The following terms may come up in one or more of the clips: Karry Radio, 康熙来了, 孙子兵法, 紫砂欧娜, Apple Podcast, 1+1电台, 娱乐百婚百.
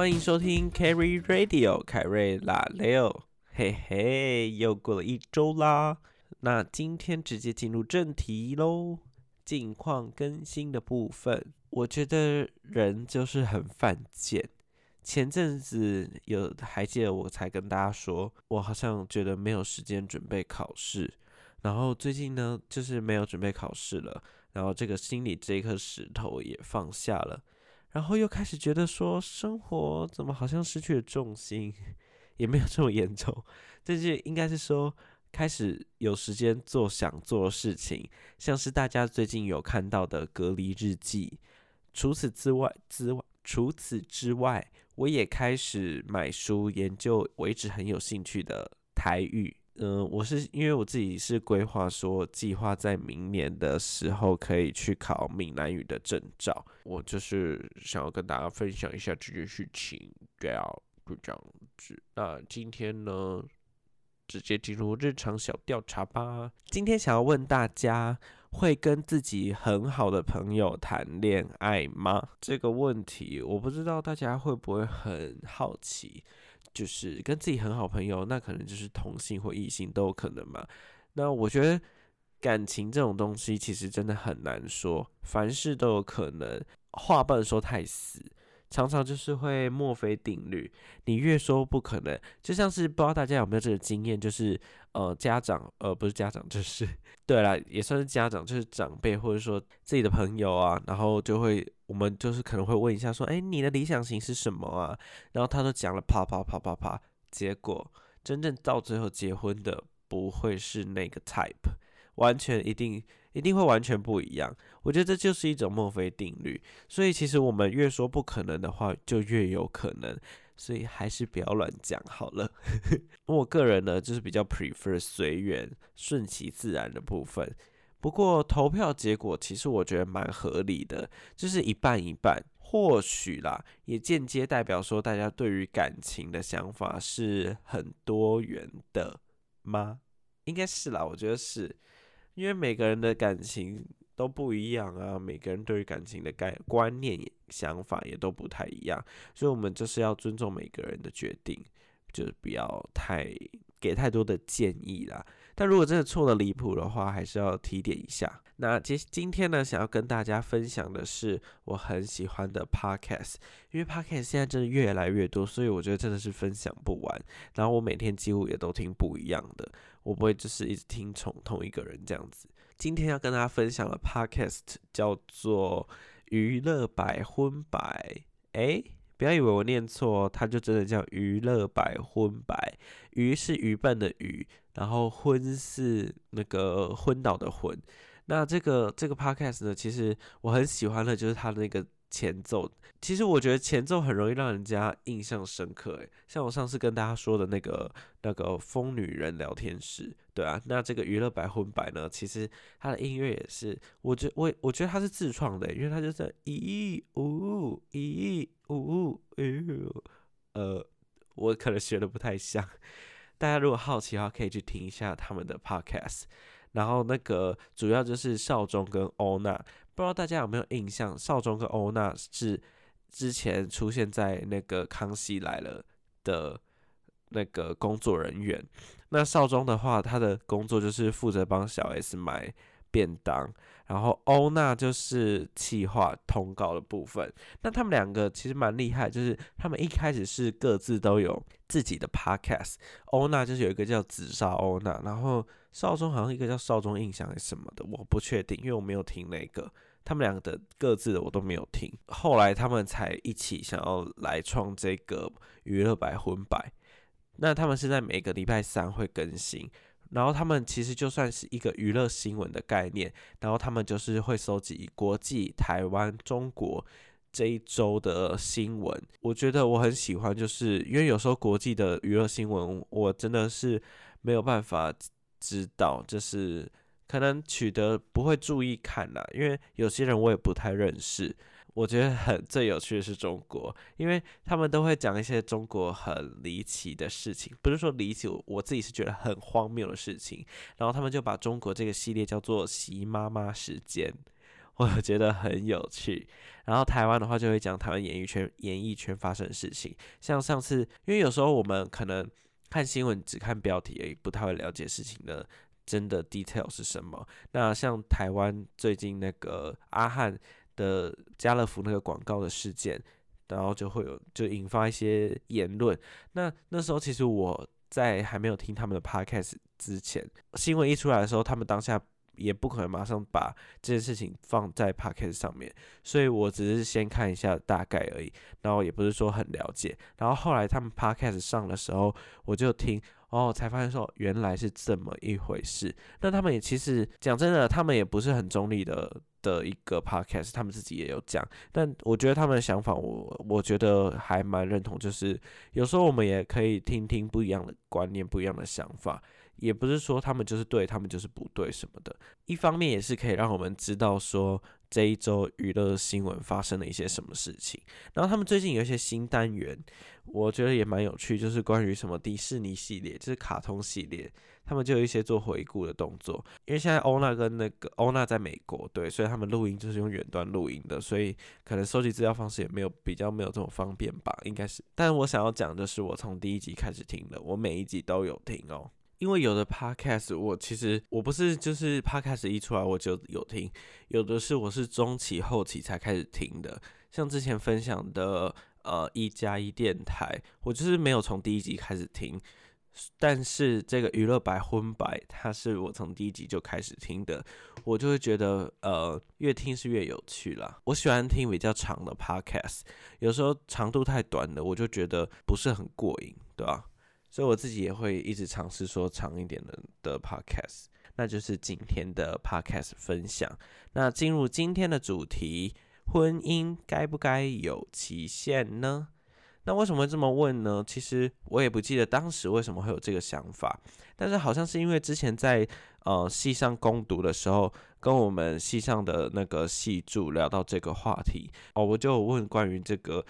欢迎收听 Karry Radio 凯瑞拉六，嘿嘿，又过了一周啦。那今天直接进入正题咯，近况更新的部分。我觉得人就是很犯贱。前阵子还记得我才跟大家说，我好像觉得没有时间准备考试，然后最近呢就是没有准备考试了，然后这个心里这一颗石头也放下了。然后又开始觉得说生活怎么好像失去了重心，也没有这么严重，但是应该是说开始有时间做想做的事情，像是大家最近有看到的隔离日记。除此之外，我也开始买书研究我一直很有兴趣的台语。我是因为我自己是规划说，计划在明年的时候可以去考闽南语的证照，我就是想要跟大家分享一下这件事情，对啊，就这样子。那今天呢，直接进入日常小调查吧。今天想要问大家，会跟自己很好的朋友谈恋爱吗？这个问题，我不知道大家会不会很好奇。就是跟自己很好朋友，那可能就是同性或异性都有可能嘛。那我觉得感情这种东西其实真的很难说，凡事都有可能，话不能说太死，常常就是会墨菲定律，你越说不可能。就像是不知道大家有没有这个经验，就是对啦，也算是家长，就是长辈或者说自己的朋友啊，然后就会我们就是可能会问一下说，你的理想型是什么啊？然后他都讲了啪啪啪，结果真正到最后结婚的不会是那个 type， 完全一定会完全不一样。我觉得这就是一种墨菲定律，所以其实我们越说不可能的话，就越有可能，所以还是不要乱讲好了。我个人呢，就是比较 prefer 随缘、顺其自然的部分。不过投票结果其实我觉得蛮合理的，就是一半一半，或许啦，也间接代表说大家对于感情的想法是很多元的吗？应该是啦，我觉得是。因为每个人的感情都不一样啊，每个人对于感情的观念想法也都不太一样，所以我们就是要尊重每个人的决定，就是不要给太多的建议啦。但如果真的错的离谱的话，还是要提点一下。那今天呢，想要跟大家分享的是我很喜欢的 podcast， 因为 podcast 现在真的越来越多，所以我觉得真的是分享不完。然后我每天几乎也都听不一样的，我不会就是一直听同一个人这样子。今天要跟大家分享的 podcast 叫做娱乐百婚百，不要以为我念错，它就真的叫娱乐百婚百。鱼是鱼笨的鱼，然后昏是那个昏倒的昏。那这个 podcast 呢，其实我很喜欢的就是它的那个前奏。其实我觉得前奏很容易让人家印象深刻，像我上次跟大家说的那个疯女人聊天室，对啊，那这个娱乐百婚百呢，其实它的音乐也是，我觉得它是自创的，因为它就是咦呜，我可能学的不太像，大家如果好奇的话，可以去听一下他们的 podcast。然后那个主要就是少中跟欧娜，不知道大家有没有印象？少中跟欧娜是之前出现在那个《康熙来了》的那个工作人员。那少中的话，他的工作就是负责帮小 S 买便当，然后欧娜就是企划通告的部分。那他们两个其实蛮厉害，就是他们一开始是各自都有自己的 podcast， 欧娜就是有一个叫紫砂欧娜，然后少中好像一个叫少中印象还是什么的，我不确定，因为我没有听那个。他们两个的各自的我都没有听，后来他们才一起想要来创这个娱乐百婚百。那他们是在每个礼拜三会更新。然后他们其实就算是一个娱乐新闻的概念，然后他们就是会收集国际、台湾、中国这一周的新闻。我觉得我很喜欢，就是因为有时候国际的娱乐新闻我真的是没有办法知道，就是可能取得不会注意看啦，因为有些人我也不太认识。我觉得最有趣的是中国，因为他们都会讲一些中国很离奇的事情，不是说离奇，我自己是觉得很荒谬的事情。然后他们就把中国这个系列叫做“习妈妈时间”，我觉得很有趣。然后台湾的话就会讲台湾演艺圈发生的事情，像上次，因为有时候我们可能看新闻只看标题而已，不太会了解事情的真的 detail 是什么。那像台湾最近那个阿翰的家乐福那个广告的事件，然后就引发一些言论。那时候其实我在还没有听他们的 podcast 之前，新闻一出来的时候，他们当下也不可能马上把这件事情放在 podcast 上面，所以我只是先看一下大概而已，然后也不是说很了解。然后后来他们 podcast 上的时候，我就听，才发现说原来是这么一回事。那他们也其实讲真的，他们也不是很中立的一个 podcast， 他们自己也有讲，但我觉得他们的想法我觉得还蛮认同，就是有时候我们也可以听听不一样的观念，不一样的想法，也不是说他们就是对，他们就是不对什么的。一方面也是可以让我们知道说这一周娱乐新闻发生了一些什么事情。然后他们最近有一些新单元，我觉得也蛮有趣，就是关于什么迪士尼系列，就是卡通系列，他们就有一些做回顾的动作。因为现在欧娜在美国，对，所以他们录音就是用远端录音的，所以可能收集资料方式也比较没有这么方便吧，应该是。但我想要讲的是，我从第一集开始听的，我每一集都有听哦。因为有的 podcast 我不是就是 podcast 一出来我就有听，有的是我是中期后期才开始听的，像之前分享的1+1电台，我就是没有从第一集开始听，但是这个娱乐百分百它是我从第一集就开始听的，我就会觉得越听是越有趣啦。我喜欢听比较长的 podcast， 有时候长度太短的我就觉得不是很过瘾，对吧？所以我自己也会一直尝试说长一点的 podcast。 那就是今天的 podcast 分享。那进入今天的主题，婚姻该不该有期限呢？那为什么会这么问呢？其实我也不记得当时为什么会有这个想法，但是好像是因为之前在系上攻读的时候，跟我们系上的那个系助聊到这个话题，我就有问关于这个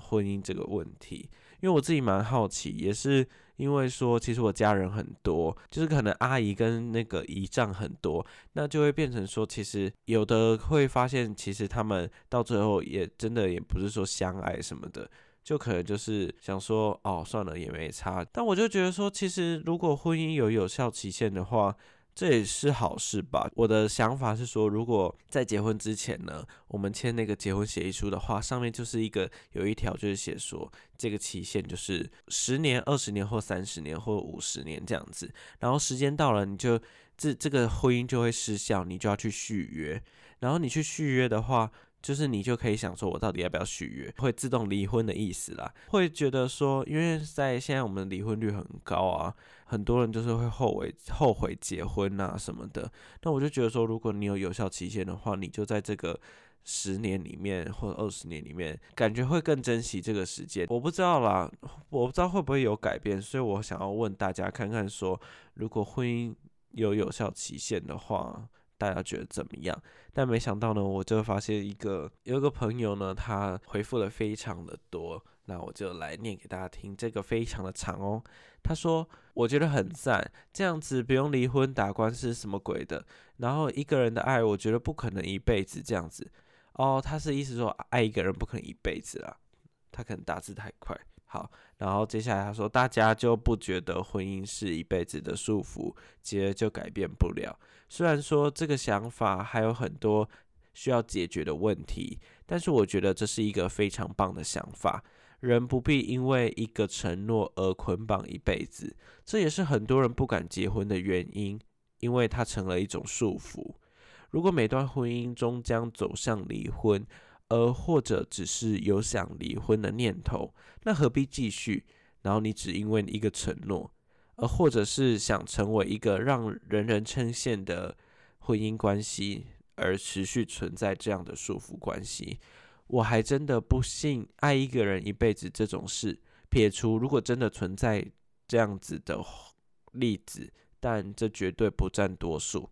婚姻这个问题。因为我自己蛮好奇，也是因为说其实我家人很多，就是可能阿姨跟那个姨丈很多，那就会变成说其实有的会发现其实他们到最后也真的也不是说相爱什么的，就可能就是想说算了也没差。但我就觉得说其实如果婚姻有效期限的话，这也是好事吧。我的想法是说，如果在结婚之前呢，我们签那个结婚协议书的话，上面就是有一条就是写说这个期限就是10年、20年或30年或50年这样子，然后时间到了你就这个婚姻就会失效，你就要去续约。然后你去续约的话，就是你就可以想说我到底要不要续约，会自动离婚的意思啦。会觉得说因为在现在我们离婚率很高啊，很多人就是会后悔结婚啊什么的。那我就觉得说，如果你有效期限的话，你就在这个10年里面或20年里面，感觉会更珍惜这个时间。我不知道啦，我不知道会不会有改变，所以我想要问大家看看说，如果婚姻有效期限的话，大家觉得怎么样？但没想到呢，我就发现有一个朋友呢，他回复了非常的多，那我就来念给大家听，这个非常的长哦。他说我觉得很赞，这样子不用离婚打官司什么鬼的，然后一个人的爱我觉得不可能一辈子这样子。他是意思说爱一个人不可能一辈子啦，他可能打字太快。好，然后接下来他说，大家就不觉得婚姻是一辈子的束缚，结了就改变不了。虽然说这个想法还有很多需要解决的问题，但是我觉得这是一个非常棒的想法。人不必因为一个承诺而捆绑一辈子，这也是很多人不敢结婚的原因，因为它成了一种束缚。如果每段婚姻终将走向离婚，而或者只是有想离婚的念头，那何必继续？然后你只因为一个承诺，而或者是想成为一个让人人称羡的婚姻关系，而持续存在这样的束缚关系。我还真的不信爱一个人一辈子这种事，撇除如果真的存在这样子的例子，但这绝对不占多数。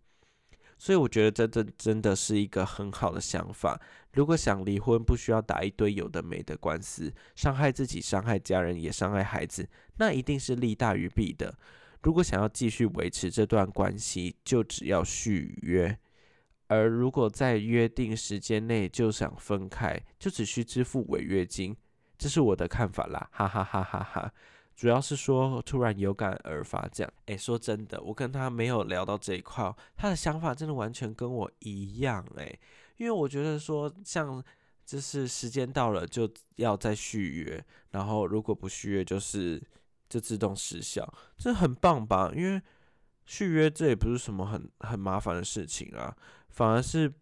所以我觉得这真的是一个很好的想法。如果想离婚，不需要打一堆有的没的官司，伤害自己、伤害家人，也伤害孩子，那一定是利大于弊的。如果想要继续维持这段关系，就只要续约，而如果在约定时间内就想分开，就只需支付违约金。这是我的看法啦，哈哈哈哈哈。主要是说突然有感而发这样。说真的，我跟他没有聊到这一块，他的想法真的完全跟我一样因为我觉得说像就是时间到了就要再续约，然后如果不续约就自动失效，这很棒吧？因为续约这也不是什么很麻烦的事情啊，反而是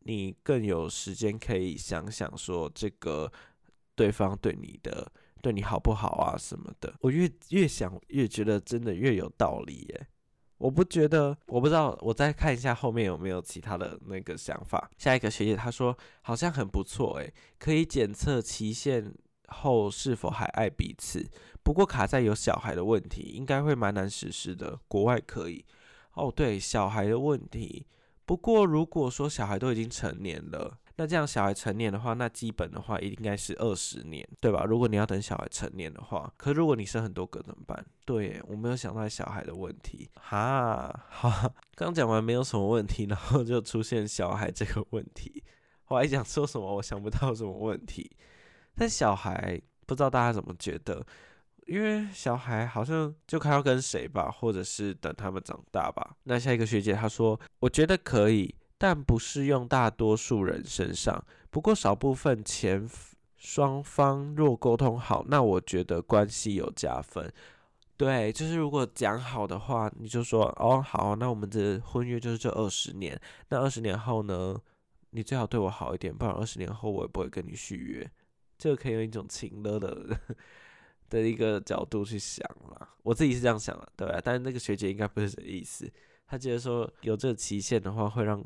你更有时间可以想想说这个对方对你好不好啊什么的。我越想越觉得真的越有道理耶。我不知道，我再看一下后面有没有其他的那个想法。下一个学姐她说好像很不错可以检测期限后是否还爱彼此，不过卡在有小孩的问题，应该会蛮难实施的。国外可以哦，对，小孩的问题。不过如果说小孩都已经成年了，那这样小孩成年的话，那基本的话应该是20年，对吧？如果你要等小孩成年的话，可是如果你生很多个怎么办？对，我没有想到小孩的问题。刚讲完没有什么问题，然后就出现小孩这个问题。我还想说什么，我想不到什么问题。但小孩不知道大家怎么觉得，因为小孩好像就看要跟谁吧，或者是等他们长大吧。那下一个学姐她说，我觉得可以。但不适用大多数人身上，不过少部分前双方若沟通好，那我觉得关系有加分。对，就是如果讲好的话，你就说哦好，那我们的婚约就是这20年，那20年后呢，你最好对我好一点，不然20年后我也不会跟你续约。这个可以用一种情勒的一个角度去想啦，我自己是这样想的，对吧？但是那个学姐应该不是这个意思。他觉得说有这个期限的话会让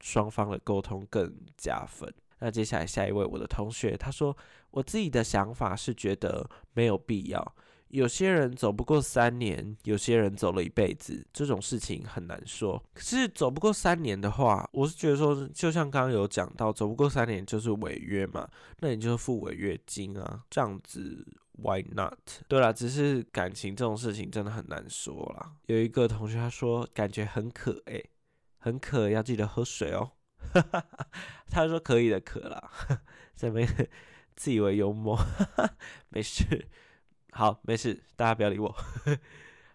双方的沟通更加分。那接下来下一位我的同学，他说我自己的想法是觉得没有必要，有些人走不过3年，有些人走了一辈子，这种事情很难说。可是走不过3年的话，我是觉得说就像刚刚有讲到，走不过3年就是违约嘛，那你就付违约金啊，这样子Why not？ 对啦，只是感情这种事情真的很难说啦。有一个同学他说感觉很渴很渴，要记得喝水哦。他说可以的渴啦，在那边自以为幽默，没事，好没事，大家不要理我。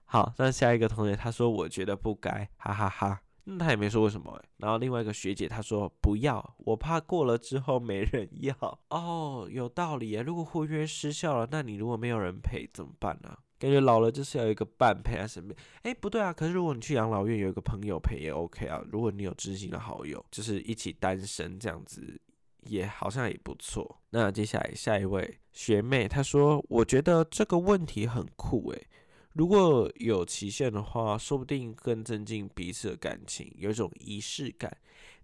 好，那下一个同学他说我觉得不该，哈哈哈。他也没说为什么然后另外一个学姐她说不要，我怕过了之后没人要。哦，有道理如果婚约失效了，那你如果没有人陪怎么办啊？感觉老了就是要有一个伴陪在身边。不对啊，可是如果你去养老院有一个朋友陪也 OK 啊，如果你有知心的好友，就是一起单身这样子也好像也不错。那接下来下一位学妹她说我觉得这个问题很酷如果有期限的话，说不定更增进彼此的感情，有一种仪式感。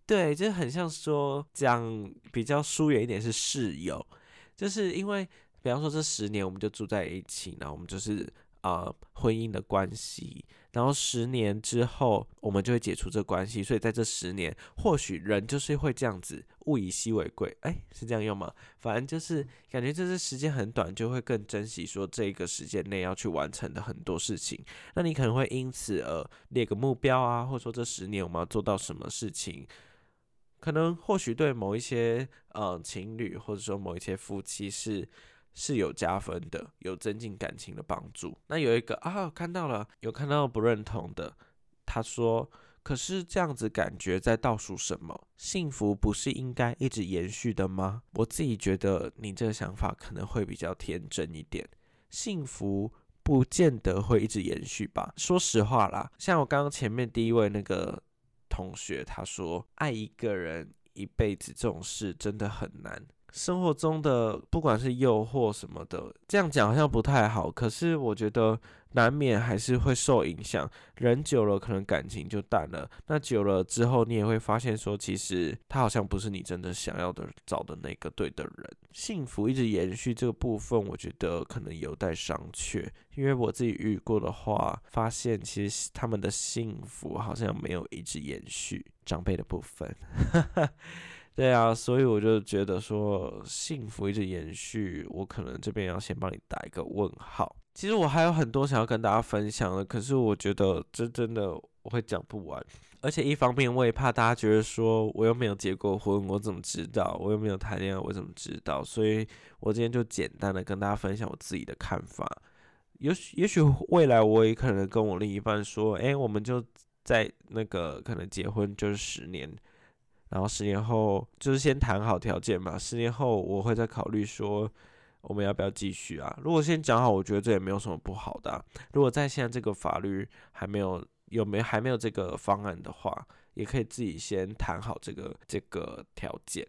对，就很像说讲比较疏远一点是室友，就是因为比方说这10年我们就住在一起，然后我们就是婚姻的关系，然后10年之后我们就会解除这关系，所以在这10年或许人就是会这样子物以稀为贵，是这样用吗？反正就是感觉这是时间很短，就会更珍惜说这个时间内要去完成的很多事情。那你可能会因此列个目标啊，或者说这10年我们要做到什么事情，可能或许对某一些情侣或者说某一些夫妻是有加分的，有增进感情的帮助。那有一个看到不认同的，他说可是这样子感觉在倒数什么？幸福不是应该一直延续的吗？我自己觉得你这个想法可能会比较天真一点，幸福不见得会一直延续吧。说实话啦，像我刚刚前面第一位那个同学他说爱一个人一辈子这种事真的很难，生活中的不管是诱惑什么的，这样讲好像不太好，可是我觉得难免还是会受影响。人久了可能感情就淡了，那久了之后你也会发现说其实他好像不是你真的想要的找的那个对的人。幸福一直延续这个部分我觉得可能有待商榷，因为我自己遇过的话发现其实他们的幸福好像没有一直延续。长辈的部分对啊，所以我就觉得说幸福一直延续，我可能这边要先帮你打一个问号。其实我还有很多想要跟大家分享的，可是我觉得这真的我会讲不完。而且一方面我也怕大家觉得说我又没有结过婚，我怎么知道？我又没有谈恋爱，我怎么知道？所以我今天就简单的跟大家分享我自己的看法。也许未来我也可能跟我另一半说，我们就在那个可能结婚就是10年，然后10年后就是先谈好条件嘛，10年后我会再考虑说我们要不要继续啊。如果先讲好，我觉得这也没有什么不好的啊。如果在现在这个法律还没有这个方案的话，也可以自己先谈好这个条件。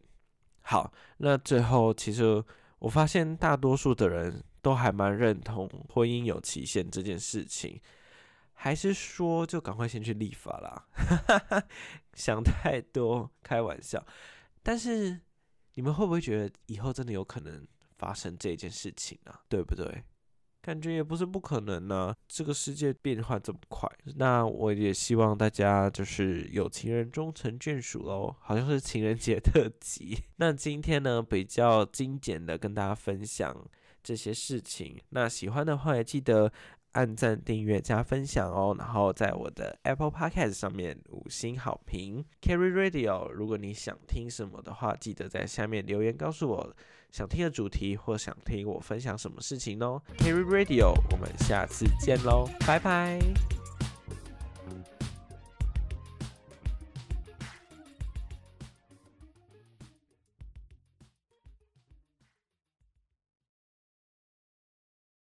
好，那最后其实我发现大多数的人都还蛮认同婚姻有期限这件事情，还是说就赶快先去立法啦想太多，开玩笑。但是你们会不会觉得以后真的有可能发生这件事情啊？对不对？感觉也不是不可能啊，这个世界变化这么快。那我也希望大家就是有情人终成眷属咯，好像是情人节特辑。那今天呢比较精简的跟大家分享这些事情，那喜欢的话也记得按赞、订阅、加分享哦，然后在我的 Apple Podcast 上面5星好评。 Karry Radio 如果你想听什么的话，记得在下面留言告诉我想听的主题或想听我分享什么事情哦。 Karry Radio 我们下次见咯，拜拜。